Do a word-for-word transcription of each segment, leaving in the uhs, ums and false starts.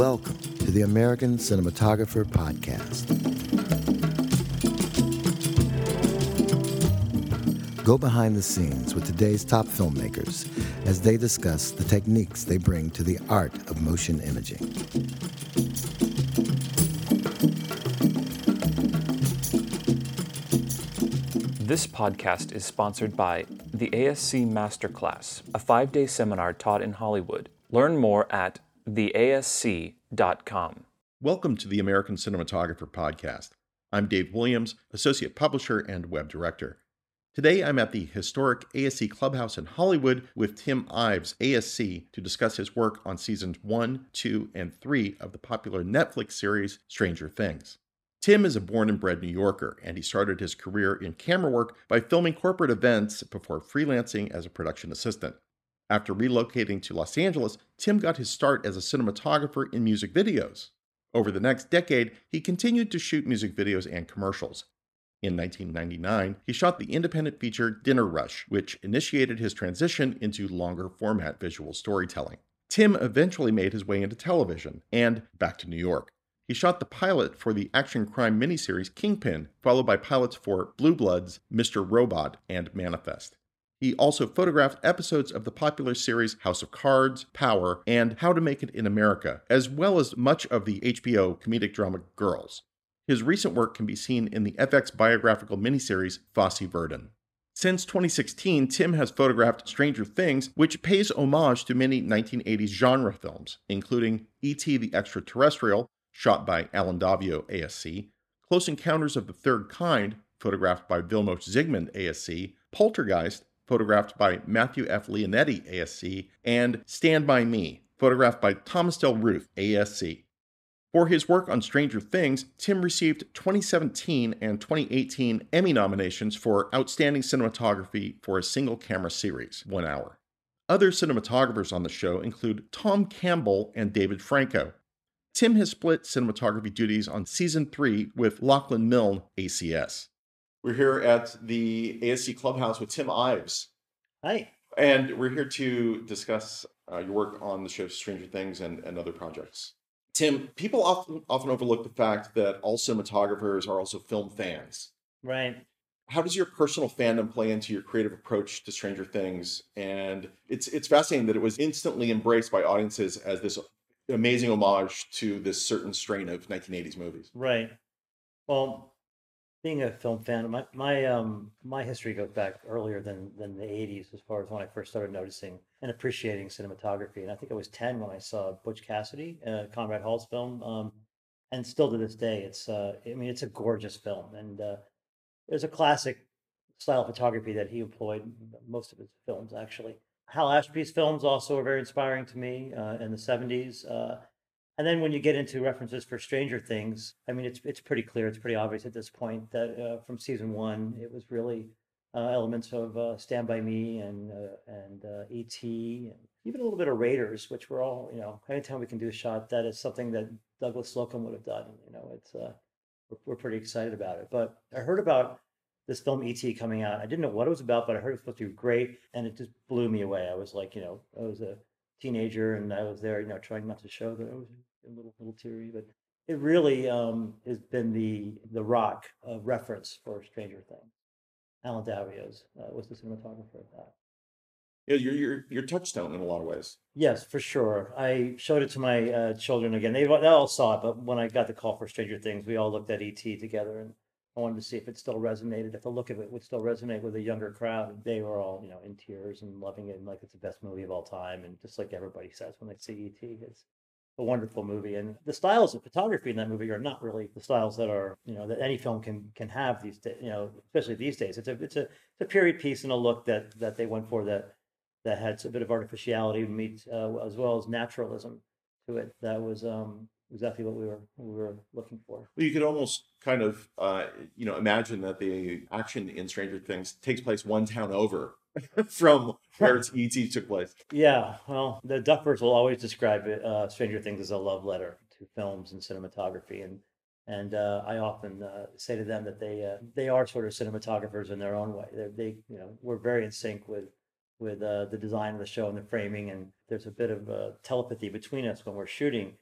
Welcome to the American Cinematographer Podcast. Go behind the scenes with today's top filmmakers as they discuss the techniques they bring to the art of motion imaging. This podcast is sponsored by the A S C Masterclass, a five-day seminar taught in Hollywood. Learn more at the A S C dot com. Welcome to the American Cinematographer Podcast. I'm Dave Williams, Associate Publisher and Web Director. Today I'm at the historic A S C Clubhouse in Hollywood with Tim Ives, A S C, to discuss his work on seasons one, two, and three of the popular Netflix series Stranger Things. Tim is a born and bred New Yorker, and he started his career in camera work by filming corporate events before freelancing as a production assistant. After relocating to Los Angeles, Tim got his start as a cinematographer in music videos. Over the next decade, he continued to shoot music videos and commercials. In nineteen ninety-nine, he shot the independent feature Dinner Rush, which initiated his transition into longer format visual storytelling. Tim eventually made his way into television and back to New York. He shot the pilot for the action crime miniseries Kingpin, followed by pilots for Blue Bloods, Mister Robot, and Manifest. He also photographed episodes of the popular series House of Cards, Power, and How to Make It in America, as well as much of the H B O comedic drama Girls. His recent work can be seen in the F X biographical miniseries Fosse Verdon. Since twenty sixteen, Tim has photographed Stranger Things, which pays homage to many nineteen eighties genre films, including E T the Extraterrestrial, shot by Alan Davios, A S C, Close Encounters of the Third Kind, photographed by Vilmos Zsigmond, A S C, Poltergeist, photographed by Matthew F. Leonetti, A S C, and Stand By Me, photographed by Thomas Del Ruth, A S C. For his work on Stranger Things, Tim received twenty seventeen and twenty eighteen Emmy nominations for Outstanding Cinematography for a Single Camera Series, one hour. Other cinematographers on the show include Tom Campbell and David Franco. Tim has split cinematography duties on Season three with Lachlan Milne, A C S. We're here at the A S C Clubhouse with Tim Ives. Hi. And we're here to discuss uh, your work on the show Stranger Things and, and other projects. Tim, people often, often overlook the fact that all cinematographers are also film fans. Right. How does your personal fandom play into your creative approach to Stranger Things? And it's it's fascinating that it was instantly embraced by audiences as this amazing homage to this certain strain of nineteen eighties movies. Right. Well, being a film fan, my my um my history goes back earlier than than the eighties as far as when I first started noticing and appreciating cinematography. And I think I was ten when I saw Butch Cassidy, uh, Conrad Hall's film, um, and still to this day, it's uh I mean it's a gorgeous film, and uh, there's a classic style of photography that he employed in most of his films actually. Hal Ashby's films also are very inspiring to me uh, in the seventies. Uh, and then when you get into references for Stranger Things, I mean, it's it's pretty clear, it's pretty obvious at this point that uh, from season one, it was really uh, elements of uh, Stand By Me and uh, and uh, E T, and even a little bit of Raiders, which were all, you know, anytime we can do a shot, that is something that Douglas Slocum would have done. You know, it's uh, we're, we're pretty excited about it. But I heard about this film E T coming out. I didn't know what it was about, but I heard it was supposed to be great, and it just blew me away. I was like, you know, I was a teenager, and I was there, you know, trying not to show that I was a little, little teary, but it really um, has been the the rock of reference for Stranger Things. Alan Davios uh, was the cinematographer of that. Yeah, you're your your touchstone in a lot of ways. Yes, for sure. I showed it to my uh, children again. They, they all saw it, but when I got the call for Stranger Things, we all looked at E T together, and I wanted to see if it still resonated, if the look of it would still resonate with a younger crowd. They were all, you know, in tears and loving it, and like it's the best movie of all time. And just like everybody says when they see E T, it's a wonderful movie. And the styles of photography in that movie are not really the styles that are, you know, that any film can can have these days, you know, especially these days. It's a it's a it's a period piece and a look that that they went for that that had a bit of artificiality meets uh, as well as naturalism to it. That was um exactly what we were what we were looking for. Well, you could almost kind of, uh, you know, imagine that the action in Stranger Things takes place one town over from where it's E T took place. Yeah, well, the Duffers will always describe it, uh, Stranger Things as a love letter to films and cinematography. And and uh, I often uh, say to them that they uh, they are sort of cinematographers in their own way. They're, they, you know, we're very in sync with with uh, the design of the show and the framing. And there's a bit of uh, telepathy between us when we're shooting.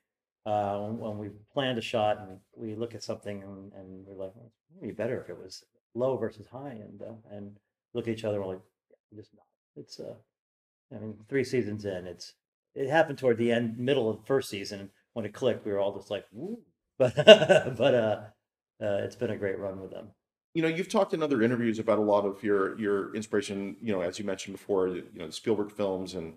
uh, when, when we planned a shot and we look at something and, and we're like, well, it would be better if it was low versus high, and uh, and look at each other, we're like, yeah, just not. It's uh, I mean, three seasons in, it's it happened toward the end, middle of the first season when it clicked. We were all just like, woo. But but uh, uh, it's been a great run with them. You know, you've talked in other interviews about a lot of your your inspiration. You know, as you mentioned before, you know, the Spielberg films and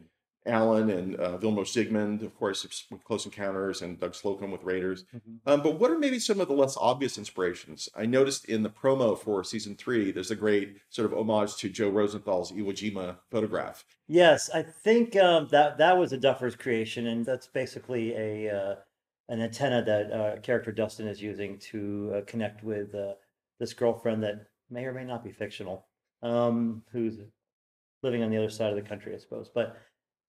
Alan and uh, Vilmos Zsigmond, of course, with Close Encounters, and Doug Slocum with Raiders. Mm-hmm. um, but what are maybe some of the less obvious inspirations? I noticed in the promo for season three, there's a great sort of homage to Joe Rosenthal's Iwo Jima photograph. Yes, I think um, that that was a Duffer's creation, and that's basically a uh, an antenna that uh, character Dustin is using to uh, connect with uh, this girlfriend that may or may not be fictional, um, who's living on the other side of the country, I suppose, but.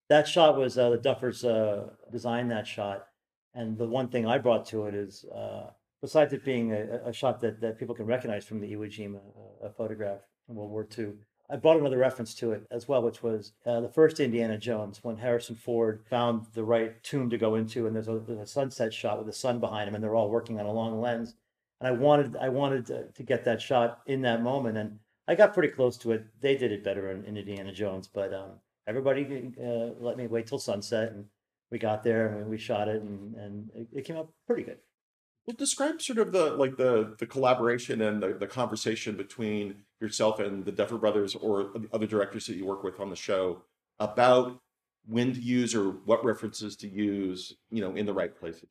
That shot was uh, the Duffers uh, designed that shot, and the one thing I brought to it is, uh, besides it being a, a shot that, that people can recognize from the Iwo Jima uh, photograph in World War Two, I brought another reference to it as well, which was uh, the first Indiana Jones, when Harrison Ford found the right tomb to go into, and there's a, there's a sunset shot with the sun behind him, and they're all working on a long lens, and I wanted I wanted to, to get that shot in that moment, and I got pretty close to it. They did it better in, in Indiana Jones, but. Um, Everybody uh, let me wait till sunset, and we got there and we shot it, and, and it, it came out pretty good. Well, describe sort of the like the the collaboration and the, the conversation between yourself and the Duffer Brothers or the other directors that you work with on the show about when to use or what references to use, you know, in the right places.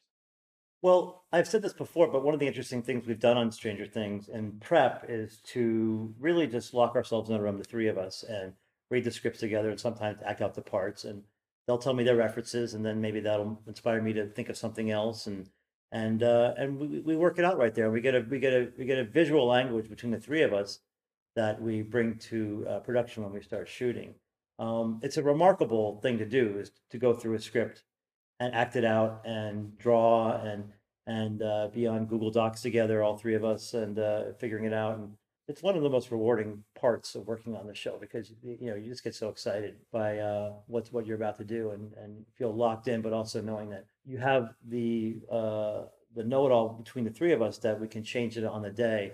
Well, I've said this before, but one of the interesting things we've done on Stranger Things and prep is to really just lock ourselves in a room, the three of us, and read the scripts together, and sometimes act out the parts, and they'll tell me their references, and then maybe that'll inspire me to think of something else, and and uh, and we, we work it out right there. We get a we get a we get a visual language between the three of us that we bring to uh, production when we start shooting. Um, it's a remarkable thing to do, is to go through a script and act it out and draw and and uh, be on Google Docs together, all three of us, and uh, figuring it out. And it's one of the most rewarding parts of working on the show, because, you know, you just get so excited by uh, what's what you're about to do, and, and feel locked in, but also knowing that you have the uh, the know-it-all between the three of us that we can change it on the day,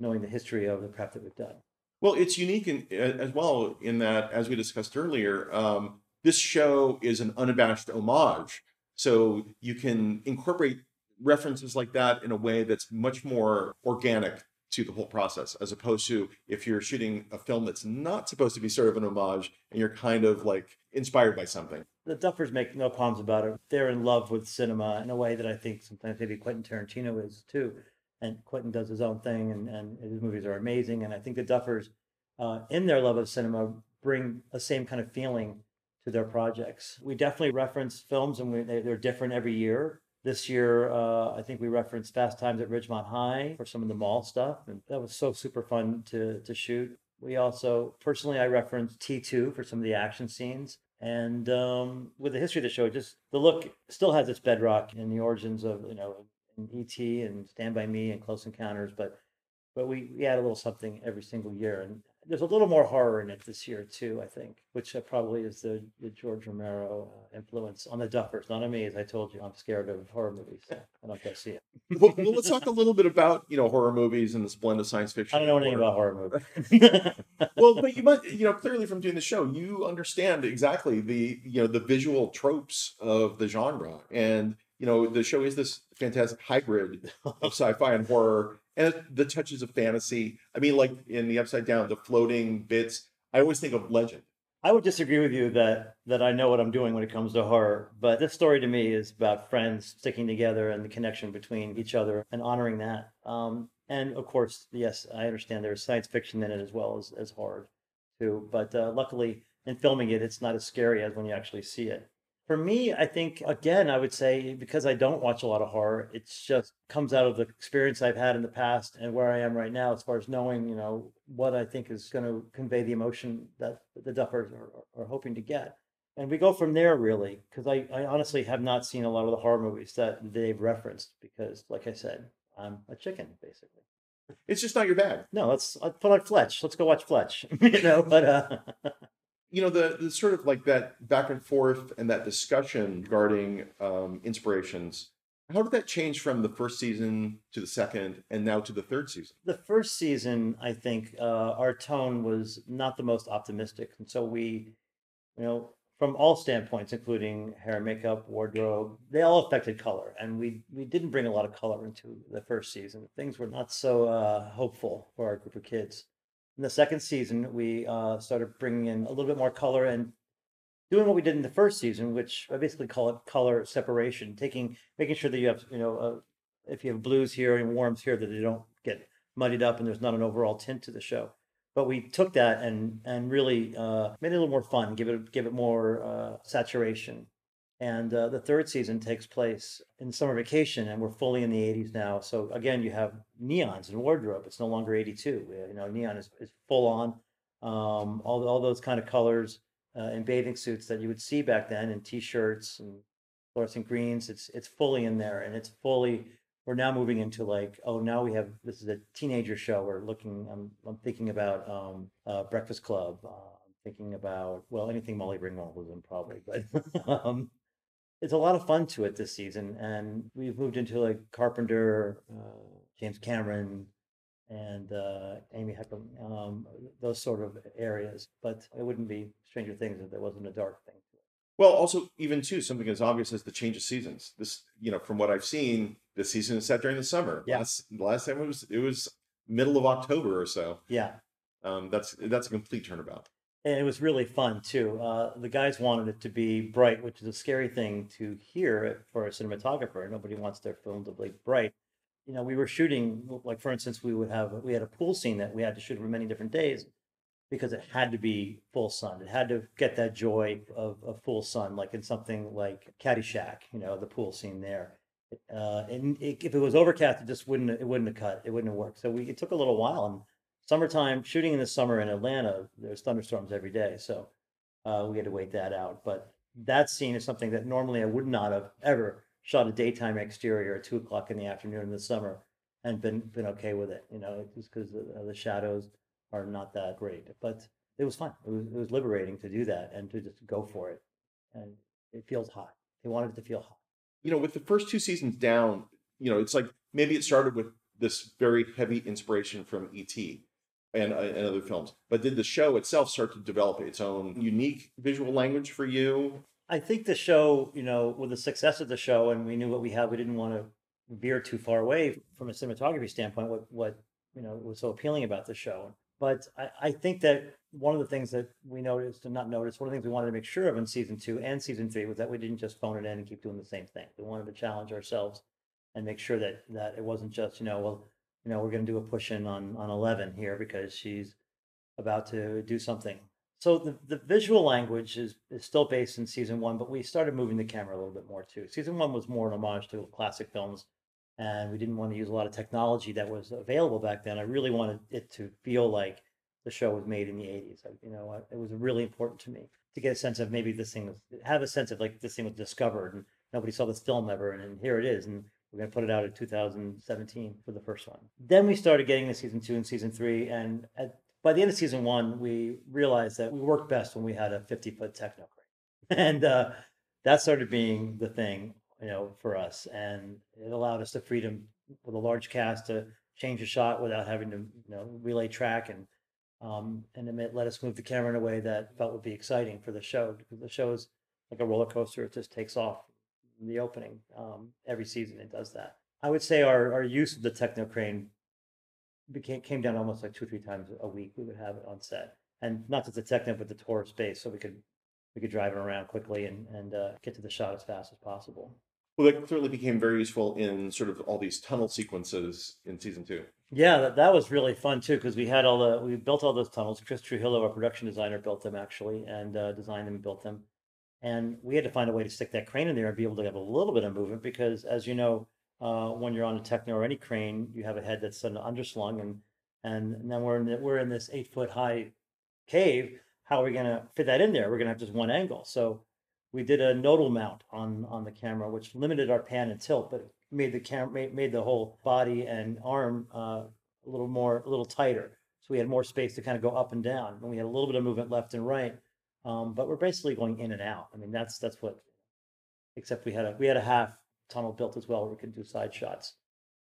knowing the history of the prep that we've done. Well, it's unique in, as well in that, as we discussed earlier, um, this show is an unabashed homage. So you can incorporate references like that in a way that's much more organic to the whole process, as opposed to if you're shooting a film that's not supposed to be sort of an homage and you're kind of like inspired by something. The Duffers make no qualms about it. They're in love with cinema in a way that I think sometimes maybe Quentin Tarantino is too. And Quentin does his own thing, and, and his movies are amazing. And I think the Duffers, uh, in their love of cinema, bring the same kind of feeling to their projects. We definitely reference films, and we, they, they're different every year. This year, uh, I think we referenced Fast Times at Ridgemont High for some of the mall stuff, and that was so super fun to to shoot. We also, personally, I referenced T two for some of the action scenes, and um, with the history of the show, just the look still has its bedrock in the origins of, you know, in E T and Stand By Me and Close Encounters, but but we, we add a little something every single year, and there's a little more horror in it this year too, I think, which probably is the, the George Romero influence on the Duffers, not on me. As I told you, I'm scared of horror movies. So I don't go see it. Well, well, let's talk a little bit about, you know, horror movies and this blend of science fiction. I don't know anything about horror movies. Well, but you must, you know, clearly from doing the show, you understand exactly the, you know, the visual tropes of the genre. And, you know, the show is this fantastic hybrid of sci-fi and horror, and the touches of fantasy. I mean, like in The Upside Down, the floating bits. I always think of Legend. I would disagree with you that that I know what I'm doing when it comes to horror. But this story to me is about friends sticking together and the connection between each other and honoring that. Um, and of course, yes, I understand there's science fiction in it as well as, as horror too. But uh, luckily, in filming it, it's not as scary as when you actually see it. For me, I think, again, I would say, because I don't watch a lot of horror, it just comes out of the experience I've had in the past and where I am right now, as far as knowing, you know, what I think is going to convey the emotion that the Duffers are, are hoping to get. And we go from there, really, because I, I honestly have not seen a lot of the horror movies that they've referenced, because, like I said, I'm a chicken, basically. It's just not your bag. No, let's, let's put on Fletch. Let's go watch Fletch, you know, but... Uh... You know, the, the sort of like that back and forth and that discussion regarding um, inspirations How did that change from the first season to the second and now to the third season? The first season, I think, uh, our tone was not the most optimistic. And so we, you know, from all standpoints, including hair, makeup, wardrobe, they all affected color. And we we didn't bring a lot of color into the first season. Things were not so uh, hopeful for our group of kids. In the second season, we uh, started bringing in a little bit more color and doing what we did in the first season, which I basically call it color separation, taking, making sure that you have, you know, uh, if you have blues here and warms here, that they don't get muddied up and there's not an overall tint to the show. But we took that and and really uh, made it a little more fun, give it give it more uh, saturation. And uh, the third season takes place in summer vacation, and we're fully in the eighties now. So again, you have neons and wardrobe. It's no longer eighty-two. You know, neon is, is full on. Um, all all those kind of colors uh, in bathing suits that you would see back then, and t-shirts and fluorescent greens. It's it's fully in there, and it's fully. We're now moving into like, oh, now we have, this is a teenager show. We're looking, I'm, I'm thinking about um, uh, Breakfast Club. Uh, I'm thinking about, well, anything Molly Ringwald was in probably, but um, it's a lot of fun to it this season. And we've moved into like Carpenter, uh, James Cameron, and uh, Amy Heifel, um, those sort of areas. But it wouldn't be Stranger Things if there wasn't a dark thing. Well, also, even, too, something as obvious as the change of seasons. This, you know, from what I've seen, this season is set during the summer. Yeah. Last, last time it was, it was middle of October or so. Yeah. Um, that's, that's a complete turnabout. And it was really fun, too. Uh, the guys wanted it to be bright, which is a scary thing to hear for a cinematographer. Nobody wants their film to be bright. You know, we were shooting, like, for instance, we would have, we had a pool scene that we had to shoot for many different days, because it had to be full sun. It had to get that joy of, of full sun, like in something like Caddyshack, you know, the pool scene there. Uh, and it, if it was overcast, it just wouldn't, it wouldn't have cut. It wouldn't have worked. So we, it took a little while. And summertime, shooting in the summer in Atlanta, there's thunderstorms every day. So uh, we had to wait that out. But that scene is something that normally I would not have ever shot a daytime exterior at two o'clock in the afternoon in the summer and been, been okay with it. You know, just because of the shadows are not that great, but it was fun. It was, it was liberating to do that and to just go for it. And it feels hot. They wanted it to feel hot. You know, with the first two seasons down, you know, it's like maybe it started with this very heavy inspiration from E T and, uh, and other films, but did the show itself start to develop its own unique visual language for you? I think the show, you know, with the success of the show, and we knew what we had, we didn't want to veer too far away from a cinematography standpoint, what, what you know, was so appealing about the show. But I, I think that one of the things that we noticed and not noticed, one of the things we wanted to make sure of in season two and season three was that we didn't just phone it in and keep doing the same thing. We wanted to challenge ourselves and make sure that, that it wasn't just, you know, well, you know, we're going to do a push in on, on eleven here because she's about to do something. So the, the visual language is, is still based in season one, but we started moving the camera a little bit more too. Season one was more an homage to classic films. And we didn't want to use a lot of technology that was available back then. I really wanted it to feel like the show was made in the eighties. You know, it was really important to me to get a sense of maybe this thing was, have a sense of like this thing was discovered and nobody saw this film ever. And, and here it is. And we're going to put it out in two thousand seventeen for the first one. Then we started getting to season two and season three. And at, by the end of season one, we realized that we worked best when we had a fifty foot techno crane. And uh, that started being the thing, you know, for us, and it allowed us the freedom with a large cast to change a shot without having to, you know, relay track, and um, and it let us move the camera in a way that felt would be exciting for the show, because the show is like a roller coaster. It just takes off in the opening. Um, every season it does that. I would say our, our use of the techno crane became came down almost like two or three times a week. We would have it on set, and not just the techno, but the tour space, so we could we could drive it around quickly and and uh, get to the shot as fast as possible. Well, that clearly became very useful in sort of all these tunnel sequences in season two. Yeah, that, that was really fun, too, because we had all the, we built all those tunnels. Chris Trujillo, our production designer, built them, actually, and uh, designed them and built them. And we had to find a way to stick that crane in there and be able to have a little bit of movement, because, as you know, uh, when you're on a techno or any crane, you have a head that's sort of underslung, and, and then we're in, the, we're in this eight-foot high cave. How are we going to fit that in there? We're going to have just one angle. So we did a nodal mount on, on the camera, which limited our pan and tilt, but it made the camera made, made the whole body and arm uh, a little more, a little tighter. So we had more space to kind of go up and down, and we had a little bit of movement left and right. Um, but we're basically going in and out. I mean, that's that's what. Except we had a we had a half tunnel built as well, where we can do side shots.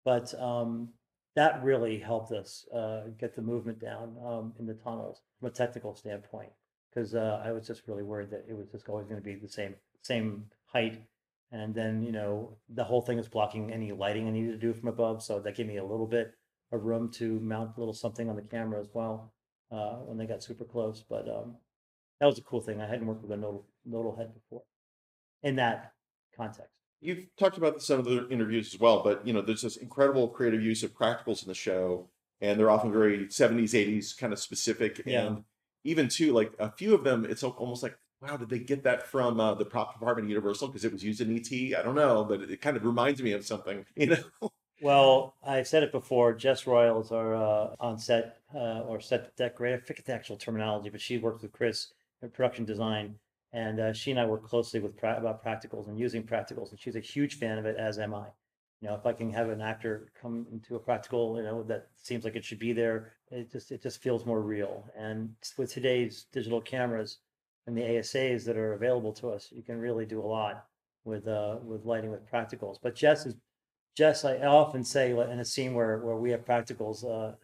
But um, that really helped us uh, get the movement down um, in the tunnels from a technical standpoint, because uh, I was just really worried that it was just always going to be the same same height. And then, you know, the whole thing is blocking any lighting I needed to do from above. So that gave me a little bit of room to mount a little something on the camera as well uh, when they got super close. But um, that was a cool thing. I hadn't worked with a nodal, nodal head before in that context. You've talked about this in other interviews as well, but, you know, there's this incredible creative use of practicals in the show, and they're often very seventies, eighties kind of specific. Yeah. And even, too, like a few of them, it's almost like, wow, did they get that from uh, the prop department at Universal because it was used in E T? I don't know, but it kind of reminds me of something, you know? Well, I said it before, Jess Royal is our uh, on-set uh, or set decorator. I forget the actual terminology, but she worked with Chris in production design, and uh, she and I work closely with pra about practicals and using practicals, and she's a huge fan of it, as am I. You know, if I can have an actor come into a practical, you know, that seems like it should be there, it just it just feels more real. And with today's digital cameras and the A S As that are available to us, you can really do a lot with uh, with lighting with practicals. But Jess is Jess. I often say in a scene where where we have practicals, uh,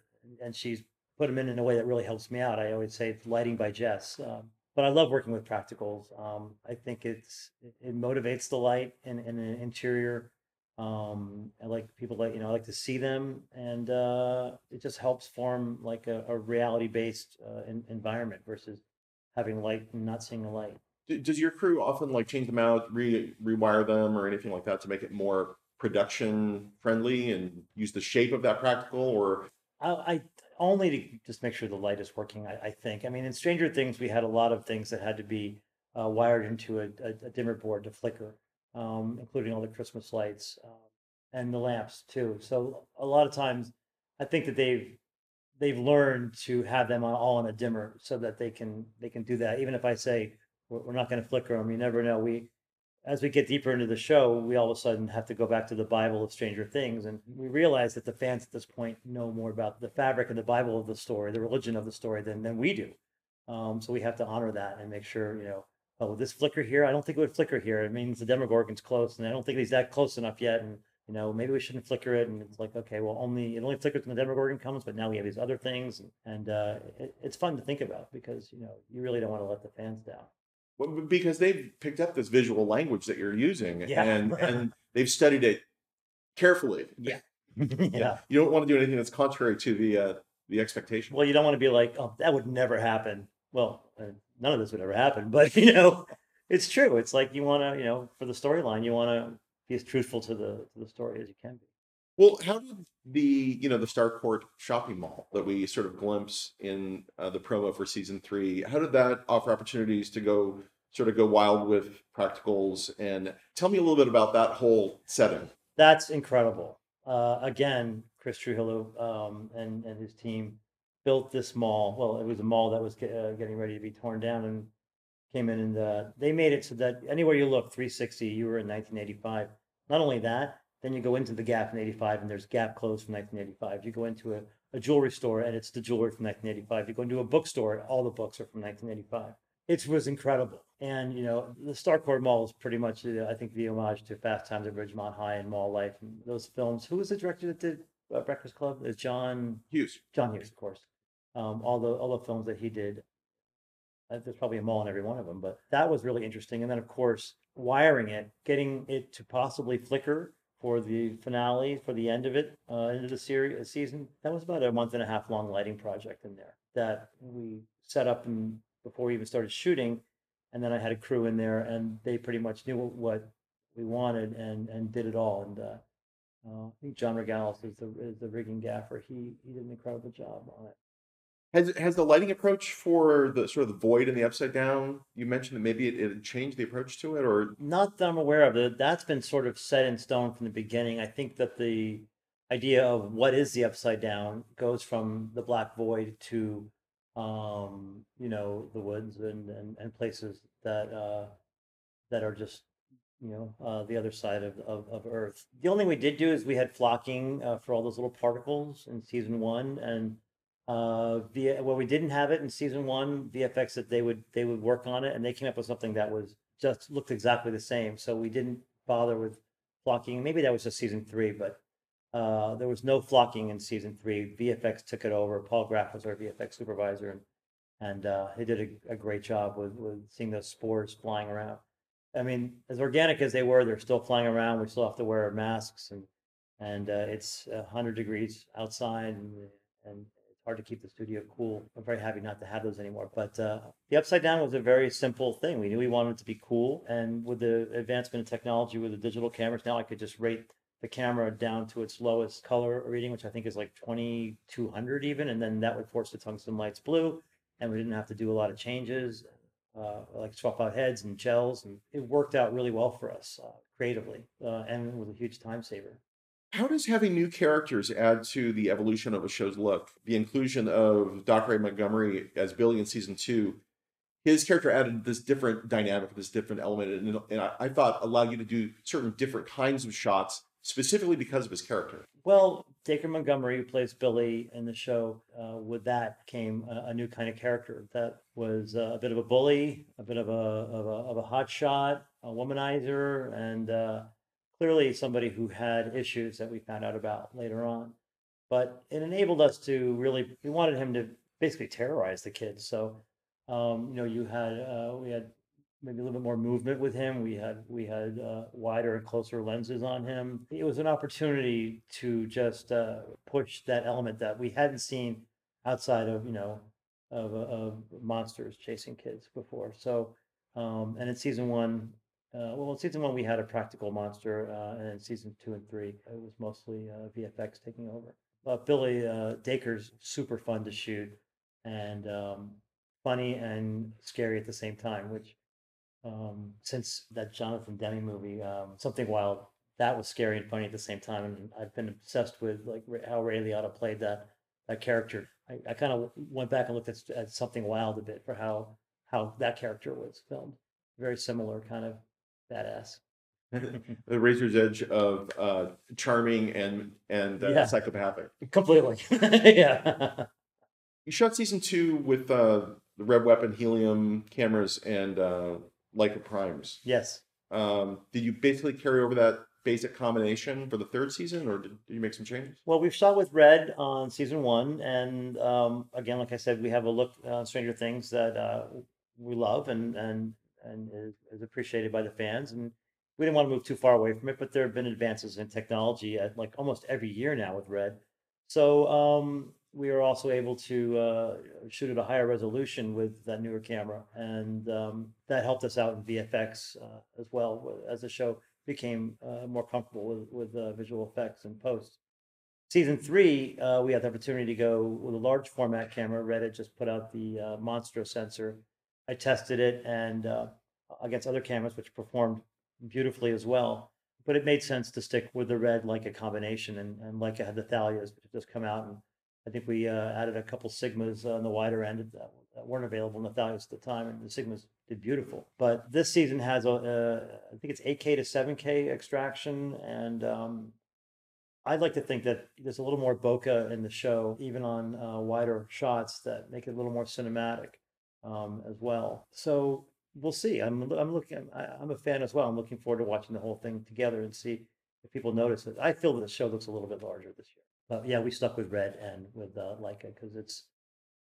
and she's put them in in a way that really helps me out, I always say it's lighting by Jess. Um, But I love working with practicals. Um, I think it's it motivates the light in, in an interior. Um, I like people like you know I like to see them, and uh, it just helps form like a, a reality-based uh, environment versus having light and not seeing the light. Does your crew often like change them out, re rewire them, or anything like that to make it more production-friendly and use the shape of that practical, or? I. I Only to just make sure the light is working, I, I think. I mean, in Stranger Things, we had a lot of things that had to be uh, wired into a, a, a dimmer board to flicker, um, including all the Christmas lights um, and the lamps, too. So a lot of times, I think that they've they've learned to have them on, all on a dimmer so that they can they can do that. Even if I say we're, we're not going to flicker them, you never know. We As we get deeper into the show, we all of a sudden have to go back to the Bible of Stranger Things, and we realize that the fans at this point know more about the fabric and the Bible of the story, the religion of the story, than than we do. Um, so we have to honor that and make sure, you know, oh, this flicker here, I don't think it would flicker here. It means the Demogorgon's close, and I don't think he's that close enough yet, and, you know, maybe we shouldn't flicker it. And it's like, okay, well, only it only flickers when the Demogorgon comes, but now we have these other things, and, and uh, it, it's fun to think about because, you know, you really don't want to let the fans down. Because they've picked up this visual language that you're using, yeah. and, and they've studied it carefully. Yeah. Yeah. You don't want to do anything that's contrary to the uh, the expectation. Well, you don't want to be like, oh, that would never happen. Well, uh, none of this would ever happen, but, you know, it's true. It's like you want to, you know, for the storyline, you want to be as truthful to the to the story as you can be. Well, how did the, you know, the Starcourt shopping mall that we sort of glimpse in uh, the promo for season three, how did that offer opportunities to go sort of go wild with practicals? And tell me a little bit about that whole setting. That's incredible. Uh, again, Chris Trujillo um, and, and his team built this mall. Well, it was a mall that was get, uh, getting ready to be torn down, and came in and uh, they made it so that anywhere you look, three sixty, you were in nineteen eighty-five. Not only that, then you go into the Gap in eighty-five, and there's Gap clothes from nineteen eighty-five. You go into a, a jewelry store, and it's the jewelry from nineteen eighty-five. You go into a bookstore, and all the books are from nineteen eighty-five. It was incredible. And, you know, the Starcourt Mall is pretty much, I think, the homage to Fast Times at Ridgemont High and Mall Life and those films. Who was the director that did uh, Breakfast Club? It's John Hughes. John Hughes, of course. Um, all, the, all the films that he did. There's probably a mall in every one of them, but that was really interesting. And then, of course, wiring it, getting it to possibly flicker for the finale, for the end of it, uh, end of the series, season. That was about a month and a half long lighting project in there that we set up in, before we even started shooting. And then I had a crew in there, and they pretty much knew what we wanted and, and did it all. And uh, uh, I think John Regalis is the, is the rigging gaffer. He, he did an incredible job on it. Has, has the lighting approach for the sort of the void and the upside down, you mentioned that maybe it, it changed the approach to it, or? Not that I'm aware of. It. That's been sort of set in stone from the beginning. I think that the idea of what is the upside down goes from the black void to, um, you know, the woods and, and, and places that uh, that are just, you know, uh, the other side of, of, of Earth. The only thing we did do is we had flocking uh, for all those little particles in season one, and uh via well we didn't have it in season one V F X that they would they would work on it, and they came up with something that was just looked exactly the same, so we didn't bother with flocking. Maybe that was just season three, but uh, there was no flocking in season three. V F X took it over. Paul Graff was our V F X supervisor, and and uh, he did a, a great job with, with seeing those spores flying around. I mean, as organic as they were, they're still flying around. We still have to wear masks, and and uh, it's one hundred degrees outside, and, and it's hard to keep the studio cool. I'm very happy not to have those anymore. But uh, the Upside Down was a very simple thing. We knew we wanted it to be cool, and with the advancement in technology, with the digital cameras, now I could just rate the camera down to its lowest color reading, which I think is like twenty-two hundred even, and then that would force the tungsten lights blue, and we didn't have to do a lot of changes. Uh, like swap out heads and gels, and it worked out really well for us uh, creatively, uh, and it was a huge time saver. How does having new characters add to the evolution of a show's look? The inclusion of Dacre Montgomery as Billy in season two, his character added this different dynamic, this different element, and, and I, I thought allowed you to do certain different kinds of shots specifically because of his character. Well, Dacre Montgomery, who plays Billy in the show, uh, with that came a, a new kind of character that was uh, a bit of a bully, a bit of a of a, of a hotshot, a womanizer, and uh, clearly somebody who had issues that we found out about later on. But it enabled us to really, we wanted him to basically terrorize the kids. So, um, you know, you had, uh, we had maybe a little bit more movement with him. We had we had uh, wider and closer lenses on him. It was an opportunity to just uh, push that element that we hadn't seen outside of, you know, of, of monsters chasing kids before. So, um, and in season one, uh, well, in season one, we had a practical monster. Uh, and in season two and three, it was mostly uh, V F X taking over. But Billy uh, Dacre's super fun to shoot, and um, funny and scary at the same time, which, Um, since that Jonathan Demme movie, um, Something Wild, that was scary and funny at the same time. And I've been obsessed with like how Ray Liotta played that that character. I, I kind of went back and looked at, at Something Wild a bit for how how that character was filmed. Very similar kind of badass. The razor's edge of uh, charming and and uh, yeah. Psychopathic. Completely, yeah. You shot season two with uh, the Red Weapon helium cameras and Uh... Leica primes. Yes. Um, did you basically carry over that basic combination for the third season, or did, did you make some changes? Well, we've shot with Red on season one, and um, again, like I said, we have a look on Stranger Things that uh, we love and and and is, is appreciated by the fans, and we didn't want to move too far away from it. But there have been advances in technology at like almost every year now with Red, so um, we are also able to uh, shoot at a higher resolution with that newer camera. And um, that helped us out in V F X uh, as well, as the show became uh, more comfortable with, with uh, visual effects and post. Season three, uh, we had the opportunity to go with a large format camera. Red had just put out the uh, Monstro sensor. I tested it and uh, against other cameras, which performed beautifully as well. But it made sense to stick with the Red Leica combination, and, and Leica had the Thalias, which had just come out, and I think we uh, added a couple Sigmas on the wider end that weren't available in the Thalias at the time, and the Sigmas did beautiful. But this season has, a, uh, I think it's eight K to seven K extraction, and um, I'd like to think that there's a little more bokeh in the show, even on uh, wider shots that make it a little more cinematic um, as well. So we'll see. I'm, I'm looking. I'm a fan as well. I'm looking forward to watching the whole thing together and see if people notice it. I feel that the show looks a little bit larger this year. But yeah, we stuck with Red and with uh, Leica because it's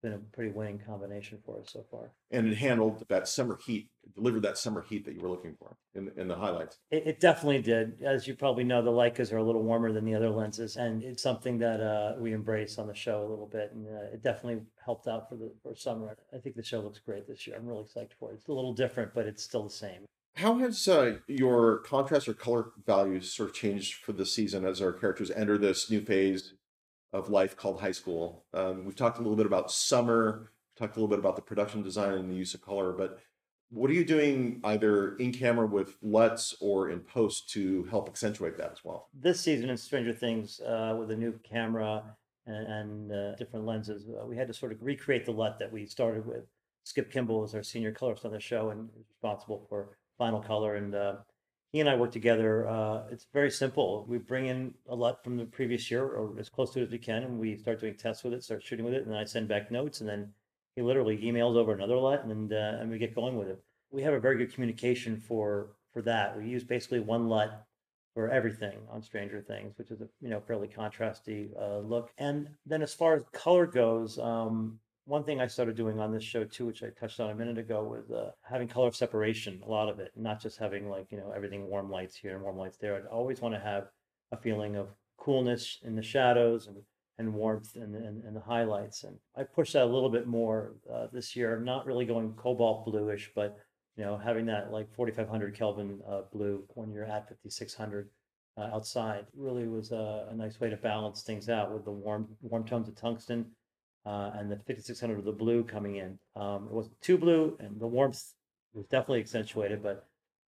been a pretty winning combination for us so far. And it handled that summer heat, delivered that summer heat that you were looking for in, in the highlights. It, it definitely did. As you probably know, the Leicas are a little warmer than the other lenses, and it's something that uh, we embrace on the show a little bit. And uh, it definitely helped out for the for summer. I think the show looks great this year. I'm really excited for it. It's a little different, but it's still the same. How has uh, your contrast or color values sort of changed for the season as our characters enter this new phase of life called high school? Um, we've talked a little bit about summer, talked a little bit about the production design and the use of color, but what are you doing either in camera with L U Ts or in post to help accentuate that as well? This season in Stranger Things, uh, with a new camera and, and uh, different lenses, uh, we had to sort of recreate the L U T that we started with. Skip Kimball is our senior colorist on the show and is responsible for final color, and uh, he and I work together. Uh, it's very simple. We bring in a L U T from the previous year, or as close to it as we can, and we start doing tests with it, start shooting with it, and then I send back notes, and then he literally emails over another L U T, and uh, and we get going with it. We have a very good communication for for that. We use basically one L U T for everything on Stranger Things, which is a you know fairly contrasty uh, look. And then as far as color goes, um, one thing I started doing on this show too, which I touched on a minute ago, was uh, having color of separation, a lot of it, not just having like, you know, everything warm lights here and warm lights there. I'd always want to have a feeling of coolness in the shadows and, and warmth in, in, in the highlights. And I pushed that a little bit more uh, this year. I'm not really going cobalt bluish, but, you know, having that like forty-five hundred Kelvin uh, blue when you're at fifty-six hundred uh, outside really was a, a nice way to balance things out with the warm, warm tones of tungsten. Uh, and the fifty-six hundred of the blue coming in. Um, it wasn't too blue, and the warmth was definitely accentuated. But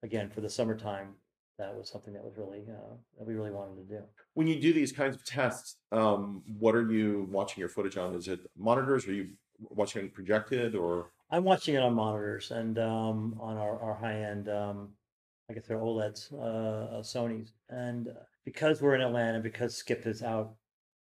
again, for the summertime, that was something that was really uh, that we really wanted to do. When you do these kinds of tests, um, what are you watching your footage on? Is it monitors? Are you watching it projected, or? I'm watching it on monitors and um, on our, our high-end, um, I guess they're OLEDs, uh, Sony's. And because we're in Atlanta, because Skip is out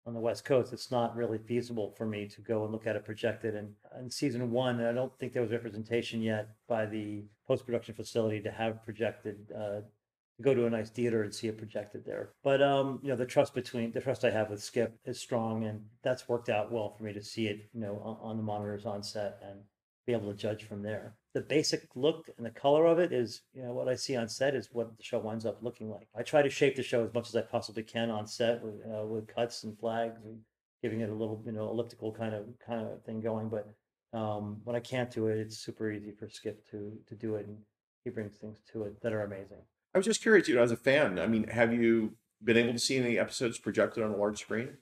on the West Coast, it's not really feasible for me to go and look at it projected. And in season one, I don't think there was representation yet by the post-production facility to have projected, uh, to go to a nice theater and see it projected there. But, um, you know, the trust between, the trust I have with Skip is strong, and that's worked out well for me to see it, you know, on, on the monitors on set and be able to judge from there. The basic look and the color of it is, you know, what I see on set is what the show winds up looking like. I try to shape the show as much as I possibly can on set with, uh, with cuts and flags and giving it a little, you know, elliptical kind of kind of thing going. But um, when I can't do it, it's super easy for Skip to to do it, and he brings things to it that are amazing. I was just curious, you know, as a fan, I mean, have you been able to see any episodes projected on a large screen?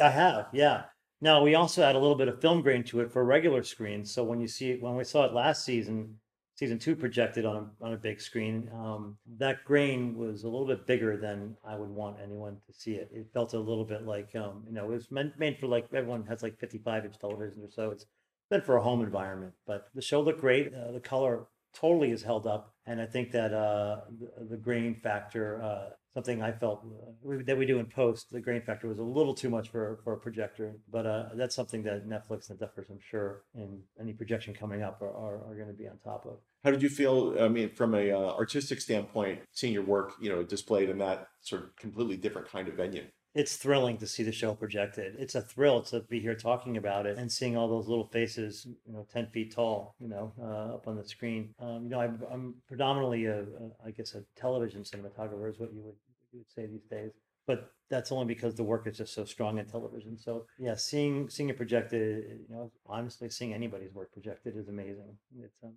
I have, yeah. Now, we also add a little bit of film grain to it for regular screens. So when you see it, when we saw it last season, season two projected on a, on a big screen, um, that grain was a little bit bigger than I would want anyone to see it. It felt a little bit like, um, you know, it was meant, made for like, everyone has like fifty-five inch television or so. It's meant for a home environment. But the show looked great. Uh, the color totally is held up. And I think that uh, the, the grain factor, uh, something I felt uh, that we do in post, the grain factor was a little too much for, for a projector. But uh, that's something that Netflix and Duffers, I'm sure, in any projection coming up are, are, are going to be on top of. How did you feel, I mean, from a uh, artistic standpoint, seeing your work, you know, displayed in that sort of completely different kind of venue? It's thrilling to see the show projected. It's a thrill to be here talking about it and seeing all those little faces, you know, ten feet tall, you know, uh, up on the screen. Um, you know, I'm, I'm predominantly, a, a, I guess, a television cinematographer is what you would, you would say these days. But that's only because the work is just so strong in television. So, yeah, seeing seeing it projected, you know, honestly, seeing anybody's work projected is amazing. It's, um,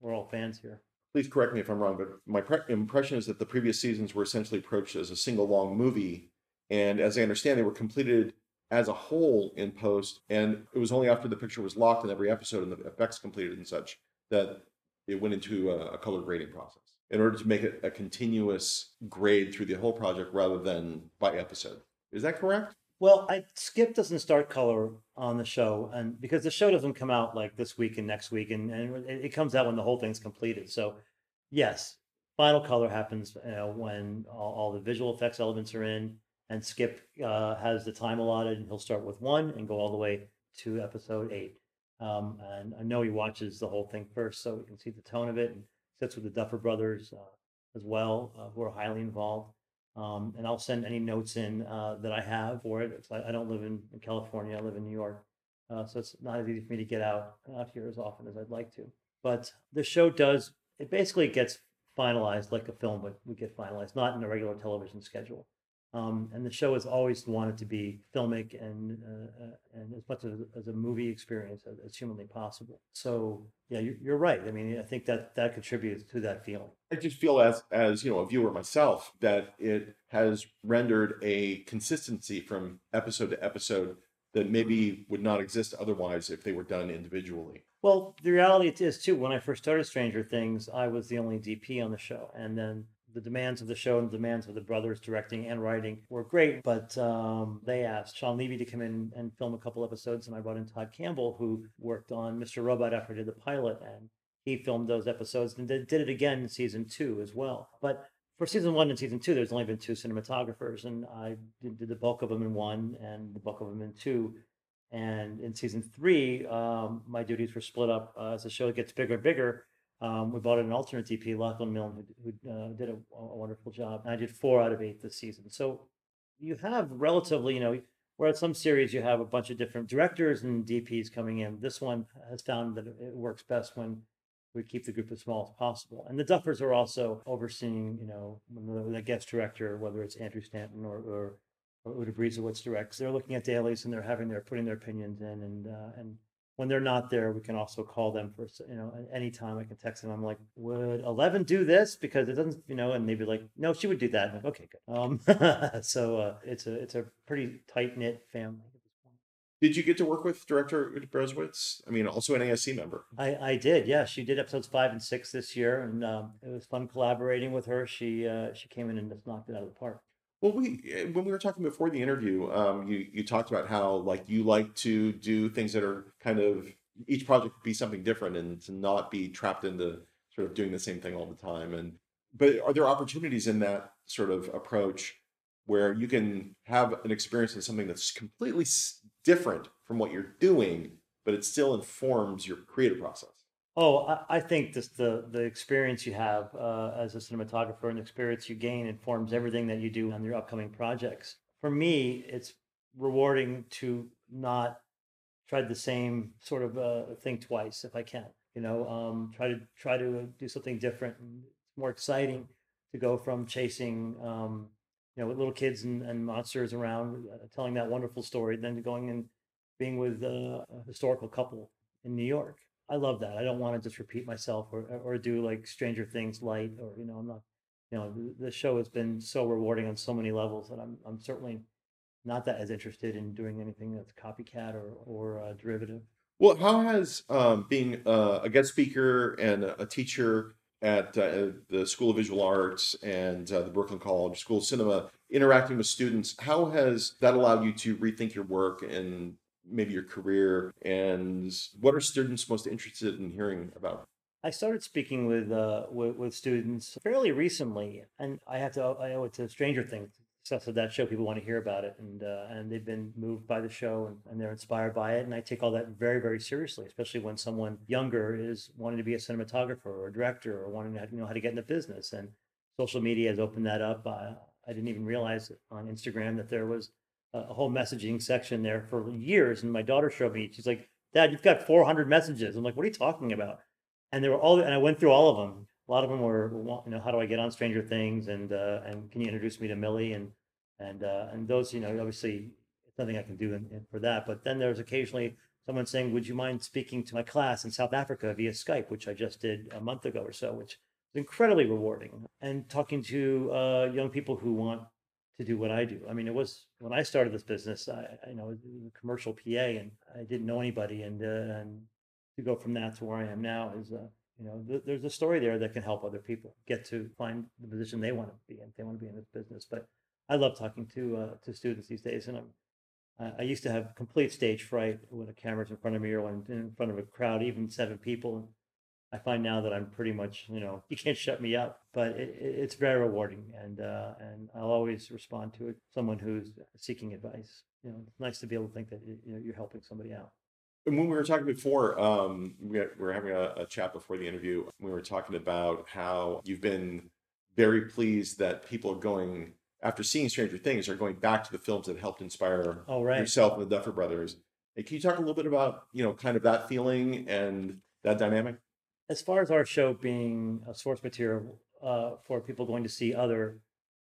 we're all fans here. Please correct me if I'm wrong, but my pre- impression is that the previous seasons were essentially approached as a single long movie. And as I understand, they were completed as a whole in post, and it was only after the picture was locked in every episode and the effects completed and such that it went into a, a colored grading process in order to make it a continuous grade through the whole project rather than by episode. Is that correct? Well, I, Skip doesn't start color on the show, and because the show doesn't come out like this week and next week, and, and it comes out when the whole thing's completed. So, yes, final color happens, you know, when all, all the visual effects elements are in. And Skip uh, has the time allotted, and he'll start with one and go all the way to episode eight. Um, and I know he watches the whole thing first, so we can see the tone of it, and sits with the Duffer Brothers uh, as well, uh, who are highly involved. Um, and I'll send any notes in uh, that I have for it. I, I don't live in, in California, I live in New York. Uh, so it's not as easy for me to get out, out here as often as I'd like to. But the show does, it basically gets finalized like a film would, would get finalized, not in a regular television schedule. Um, and the show has always wanted to be filmic and uh, and as much as, as a movie experience as, as humanly possible. So, yeah, you, you're right. I mean, I think that that contributes to that feeling. I just feel as, as you know, a viewer myself, that it has rendered a consistency from episode to episode that maybe would not exist otherwise if they were done individually. Well, the reality is, too, when I first started Stranger Things, I was the only D P on the show. And then the demands of the show and the demands of the brothers directing and writing were great, but um, they asked Sean Levy to come in and film a couple episodes, and I brought in Todd Campbell, who worked on Mister Robot after I did the pilot, and he filmed those episodes and did it again in season two as well. But for season one and season two, there's only been two cinematographers, and I did the bulk of them in one and the bulk of them in two. And in season three, um, my duties were split up uh, as the show gets bigger and bigger. Um, we bought an alternate D P, Lachlan Milne, who, who uh, did a, a wonderful job. And I did four out of eight this season. So you have relatively, you know, whereas some series you have a bunch of different directors and D Ps coming in. This one has found that it works best when we keep the group as small as possible. And the Duffers are also overseeing, you know, the guest director, whether it's Andrew Stanton or, or, or Uta Brizewicz directs. They're looking at dailies and they're having their, putting their opinions in. And, uh, and when they're not there, we can also call them for, you know, at any time I can text them. I'm like, would Eleven do this? Because it doesn't, you know, and they'd be like, no, she would do that. And I'm like, okay, good. Um, so uh, it's a, it's a pretty tight knit family. Did you get to work with director Uta Brizewicz? I mean, also an A S C member. I, I did, yeah. She did episodes five and six this year, and um, it was fun collaborating with her. She uh, she came in and just knocked it out of the park. Well, we when we were talking before the interview, um, you you talked about how like you like to do things that are kind of each project be something different and to not be trapped into sort of doing the same thing all the time. And but are there opportunities in that sort of approach where you can have an experience in something that's completely different from what you're doing, but it still informs your creative process? Oh, I, I think this, the the experience you have uh, as a cinematographer and the experience you gain informs everything that you do on your upcoming projects. For me, it's rewarding to not try the same sort of uh, thing twice if I can. You know, um, try to try to do something different. It's more exciting to go from chasing, um, you know, with little kids and, and monsters around, uh, telling that wonderful story, than going and being with uh, a historical couple in New York. I love that. I don't want to just repeat myself or or do like Stranger Things light, or, you know, I'm not, you know, the show has been so rewarding on so many levels that I'm I'm certainly not that as interested in doing anything that's copycat or or uh, derivative. Well, how has um, being uh, a guest speaker and a teacher at uh, the School of Visual Arts and uh, the Brooklyn College School of Cinema, interacting with students, how has that allowed you to rethink your work and maybe your career, and what are students most interested in hearing about? I started speaking with uh, with, with students fairly recently, and I have to I owe it to Stranger Things, success of that show. People want to hear about it, and uh, and they've been moved by the show, and, and they're inspired by it. And I take all that very very seriously, especially when someone younger is wanting to be a cinematographer or a director or wanting to, you know, how to get in the business. And social media has opened that up. I, I didn't even realize on Instagram that there was a whole messaging section there for years. And my daughter showed me, she's like, Dad, you've got four hundred messages. I'm like, what are you talking about? And they were all, and I went through all of them. A lot of them were, you know, how do I get on Stranger Things? And, uh, and can you introduce me to Millie? And, and, uh, and those, you know, obviously it's nothing I can do in, in, for that. But then there's occasionally someone saying, would you mind speaking to my class in South Africa via Skype, which I just did a month ago or so, which is incredibly rewarding. And talking to uh, young people who want to do what I do. I mean, it was when I started this business, I, you know, a commercial P A, and I didn't know anybody. And uh, and to go from that to where I am now is, uh, you know, th there's a story there that can help other people get to find the position they want to be in. If they want to be in this business. But I love talking to uh, to students these days, and I'm uh, I used to have complete stage fright when a camera's in front of me or when in front of a crowd, even seven people. And I find now that I'm pretty much, you know, you can't shut me up, but it, it's very rewarding. And uh, and I'll always respond to it. Someone who's seeking advice, you know, it's nice to be able to think that, you know, you're helping somebody out. And when we were talking before, um, we were having a, a chat before the interview, we were talking about how you've been very pleased that people are going, after seeing Stranger Things, are going back to the films that helped inspire oh, right. yourself and the Duffer Brothers. And can you talk a little bit about, you know, kind of that feeling and that dynamic? As far as our show being a source material uh, for people going to see other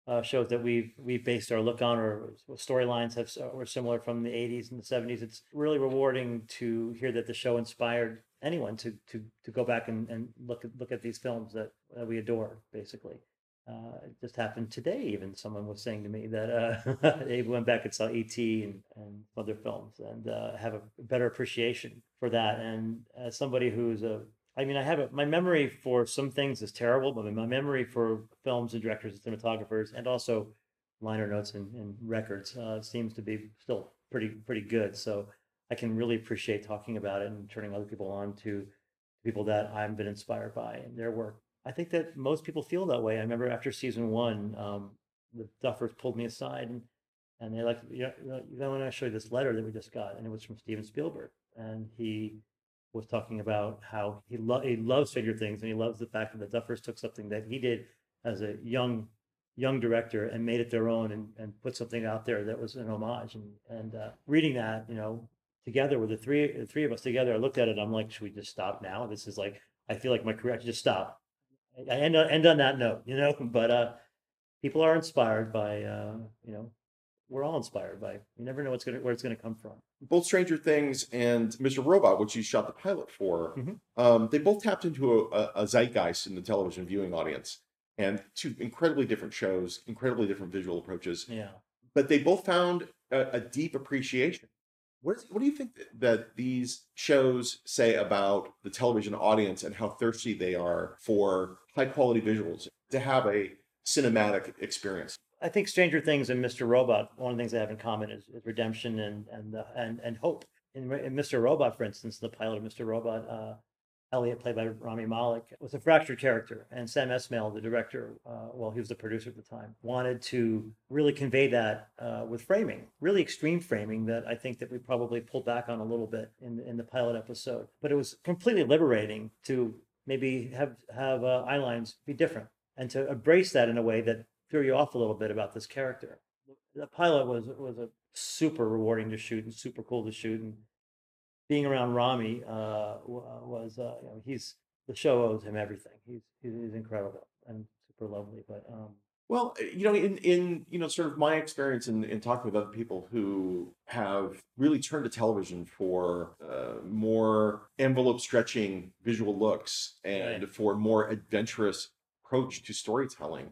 uh, shows that we've we've based our look on, or storylines have were similar from the eighties and the seventies, it's really rewarding to hear that the show inspired anyone to to to go back and, and look at look at these films that, that we adore. Basically, uh, it just happened today. Even someone was saying to me that uh, they went back and saw E T and, and other films and uh, have a better appreciation for that. And as somebody who's a I mean, I have a, my memory for some things is terrible, but my memory for films and directors and cinematographers, and also liner notes and, and records, uh, seems to be still pretty pretty good. So I can really appreciate talking about it and turning other people on to people that I've been inspired by and their work. I think that most people feel that way. I remember after season one, um, the Duffers pulled me aside and and they're like, you know, you know, I want to show you this letter that we just got, and it was from Steven Spielberg, and he. was talking about how he, lo he loves Stranger Things, and he loves the fact that the Duffers took something that he did as a young young director and made it their own, and, and put something out there that was an homage. And, and uh, reading that, you know, together with the three the three of us together, I looked at it, I'm like, should we just stop now? This is like, I feel like my career, I should just stop. I end, end on that note, you know, but uh, people are inspired by, uh, you know, we're all inspired by it. You never know what's gonna, where it's going to come from. Both Stranger Things and Mister Robot, which you shot the pilot for, mm-hmm. um, they both tapped into a, a zeitgeist in the television viewing audience. And two incredibly different shows, incredibly different visual approaches. Yeah. But they both found a, a deep appreciation. What, is, what do you think that, that these shows say about the television audience and how thirsty they are for high-quality visuals to have a cinematic experience? I think Stranger Things and Mister Robot, one of the things they have in common is, is redemption and and, uh, and and hope. In, in Mister Robot, for instance, the pilot of Mister Robot, uh, Elliot, played by Rami Malek, was a fractured character. And Sam Esmail, the director, uh, well, he was the producer at the time, wanted to really convey that uh, with framing, really extreme framing that I think that we probably pulled back on a little bit in, in the pilot episode. But it was completely liberating to maybe have, have uh, eye lines be different and to embrace that in a way that threw you off a little bit about this character. The pilot was, was a super rewarding to shoot and super cool to shoot. And being around Rami uh, was, uh, you know, he's, the show owes him everything. He's, he's incredible and super lovely. But um... well, you know, in, in, you know, sort of my experience in, in talking with other people who have really turned to television for uh, more envelope stretching visual looks and right. for more adventurous approach to storytelling,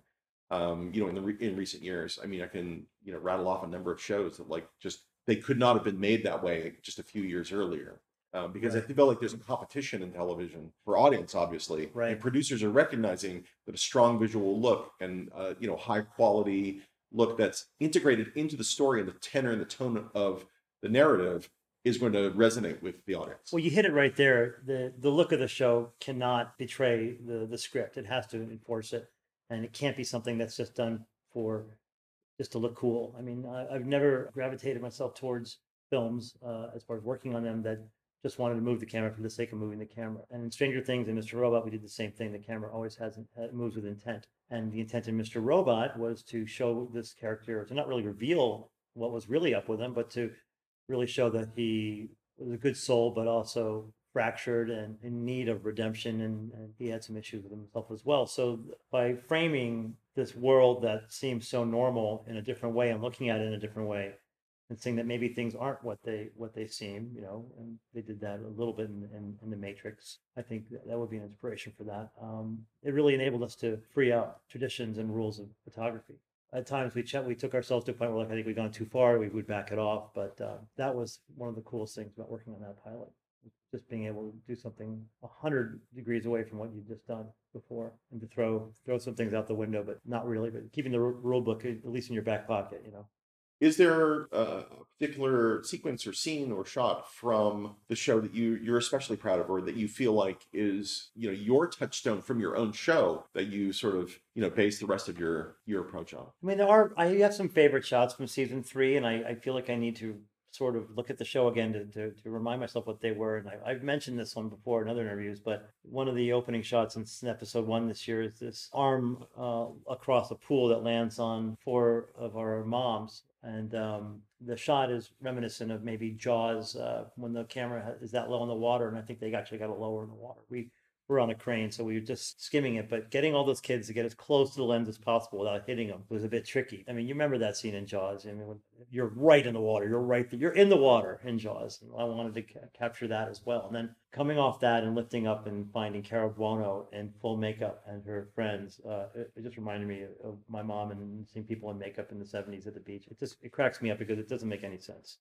um, you know, in, the re in recent years, I mean, I can, you know, rattle off a number of shows that like just, they could not have been made that way just a few years earlier, um, because right. I feel like there's a competition in television for audience, obviously. Right. And producers are recognizing that a strong visual look and uh, you know, high quality look that's integrated into the story and the tenor and the tone of the narrative is going to resonate with the audience. Well, you hit it right there. The the look of the show cannot betray the the script. It has to enforce it, and it can't be something that's just done for. Just to look cool. I mean, I, I've never gravitated myself towards films uh, as far as working on them that just wanted to move the camera for the sake of moving the camera. And in Stranger Things and Mister Robot, we did the same thing. The camera always has it moves with intent, and the intent in Mister Robot was to show this character, to not really reveal what was really up with him, but to really show that he was a good soul, but also fractured and in need of redemption, and, and he had some issues with himself as well. So by framing this world that seems so normal in a different way and looking at it in a different way and saying that maybe things aren't what they what they seem, you know, and they did that a little bit in, in, in The Matrix. I think that would be an inspiration for that. Um, it really enabled us to free up traditions and rules of photography. At times we checked, we took ourselves to a point where like, I think we've gone too far, we would back it off, but uh, that was one of the coolest things about working on that pilot. Just being able to do something a hundred degrees away from what you've just done before, and to throw throw some things out the window, but not really, but keeping the rule book at least in your back pocket, you know. Is there a particular sequence or scene or shot from the show that you you're especially proud of, or that you feel like is, you know, your touchstone from your own show that you sort of, you know, base the rest of your your approach on? I mean, there are. I have some favorite shots from season three, and I, I feel like I need to sort of look at the show again to, to, to remind myself what they were. And I, I've mentioned this one before in other interviews, but one of the opening shots in episode one this year is this arm uh, across a pool that lands on four of our moms. And um, the shot is reminiscent of maybe Jaws uh, when the camera is that low in the water. And I think they actually got it lower in the water. We were on a crane, so we were just skimming it. But getting all those kids to get as close to the lens as possible without hitting them was a bit tricky. I mean, you remember that scene in Jaws. I mean, when you're right in the water. You're right. You're in the water in Jaws. And I wanted to ca capture that as well. And then coming off that and lifting up and finding Cara Buono in full makeup and her friends, uh, it, it just reminded me of, of my mom and seeing people in makeup in the seventies at the beach. It just it cracks me up because it doesn't make any sense.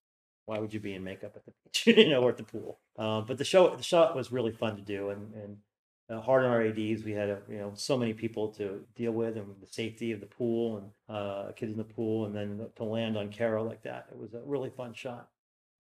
Why would you be in makeup at the beach, you know, or at the pool? Uh, but the show, the shot was really fun to do, and and. Uh, hard on our A Ds. We had a, you know, so many people to deal with, and the safety of the pool and uh, kids in the pool, and then to land on Carol like that. It was a really fun shot.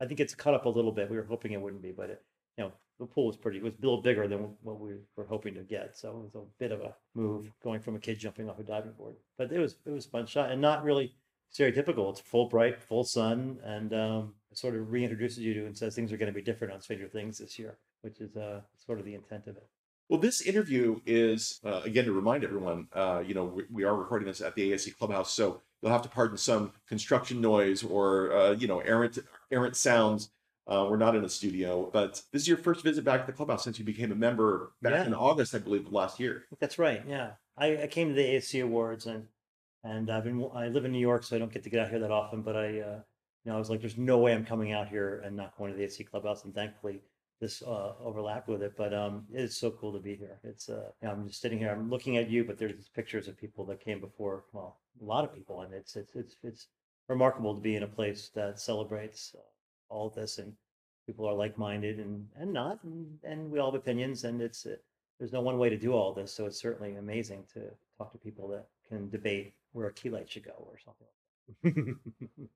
I think it's cut up a little bit. We were hoping it wouldn't be, but it, you know, the pool was pretty. It was a little bigger than what we were hoping to get, so it was a bit of a move going from a kid jumping off a diving board. But it was it was a fun shot and not really stereotypical. It's full bright, full sun, and um, it sort of reintroduces you to and says things are going to be different on Stranger Things this year. which is uh, sort of the intent of it. Well, this interview is, uh, again, to remind everyone, uh, you know, we, we are recording this at the A S C Clubhouse, so you'll have to pardon some construction noise or, uh, you know, errant, errant sounds. Uh, we're not in a studio, but this is your first visit back to the Clubhouse since you became a member back yeah. in August, I believe, of last year. That's right, yeah. I, I came to the A S C Awards, and and I've been, I live in New York, so I don't get to get out here that often, but I, uh, you know, I was like, there's no way I'm coming out here and not going to the A S C Clubhouse, and thankfully, this uh, overlap with it, but um, it's so cool to be here. It's uh, I'm just sitting here, I'm looking at you, but there's these pictures of people that came before, well, a lot of people, and it's it's it's it's remarkable to be in a place that celebrates all of this, and people are like-minded and and not, and, and we all have opinions, and it's it, there's no one way to do all this, so it's certainly amazing to talk to people that can debate where a key light should go or something like that.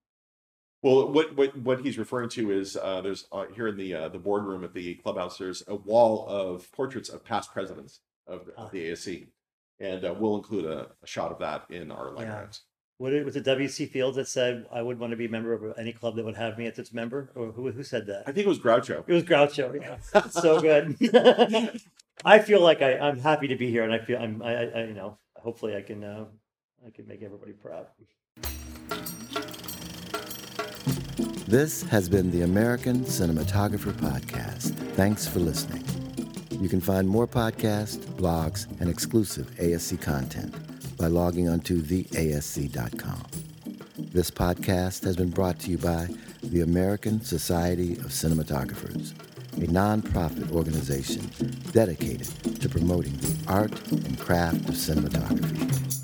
Well, what, what what he's referring to is uh, there's uh, here in the uh, the boardroom at the Clubhouse, there's a wall of portraits of past presidents of the, uh, the A S C, and uh, we'll include a, a shot of that in our lineups. Yeah. What it was, it W C Fields that said, "I would want to be a member of any club that would have me as its member," or who who said that? I think it was Groucho. It was Groucho. Yeah, it's so good. I feel like I, I'm happy to be here, and I feel I'm I, I you know, hopefully I can uh, I can make everybody proud. This has been the American Cinematographer Podcast. Thanks for listening. You can find more podcasts, blogs, and exclusive A S C content by logging onto the A S C dot com. This podcast has been brought to you by the American Society of Cinematographers, a nonprofit organization dedicated to promoting the art and craft of cinematography.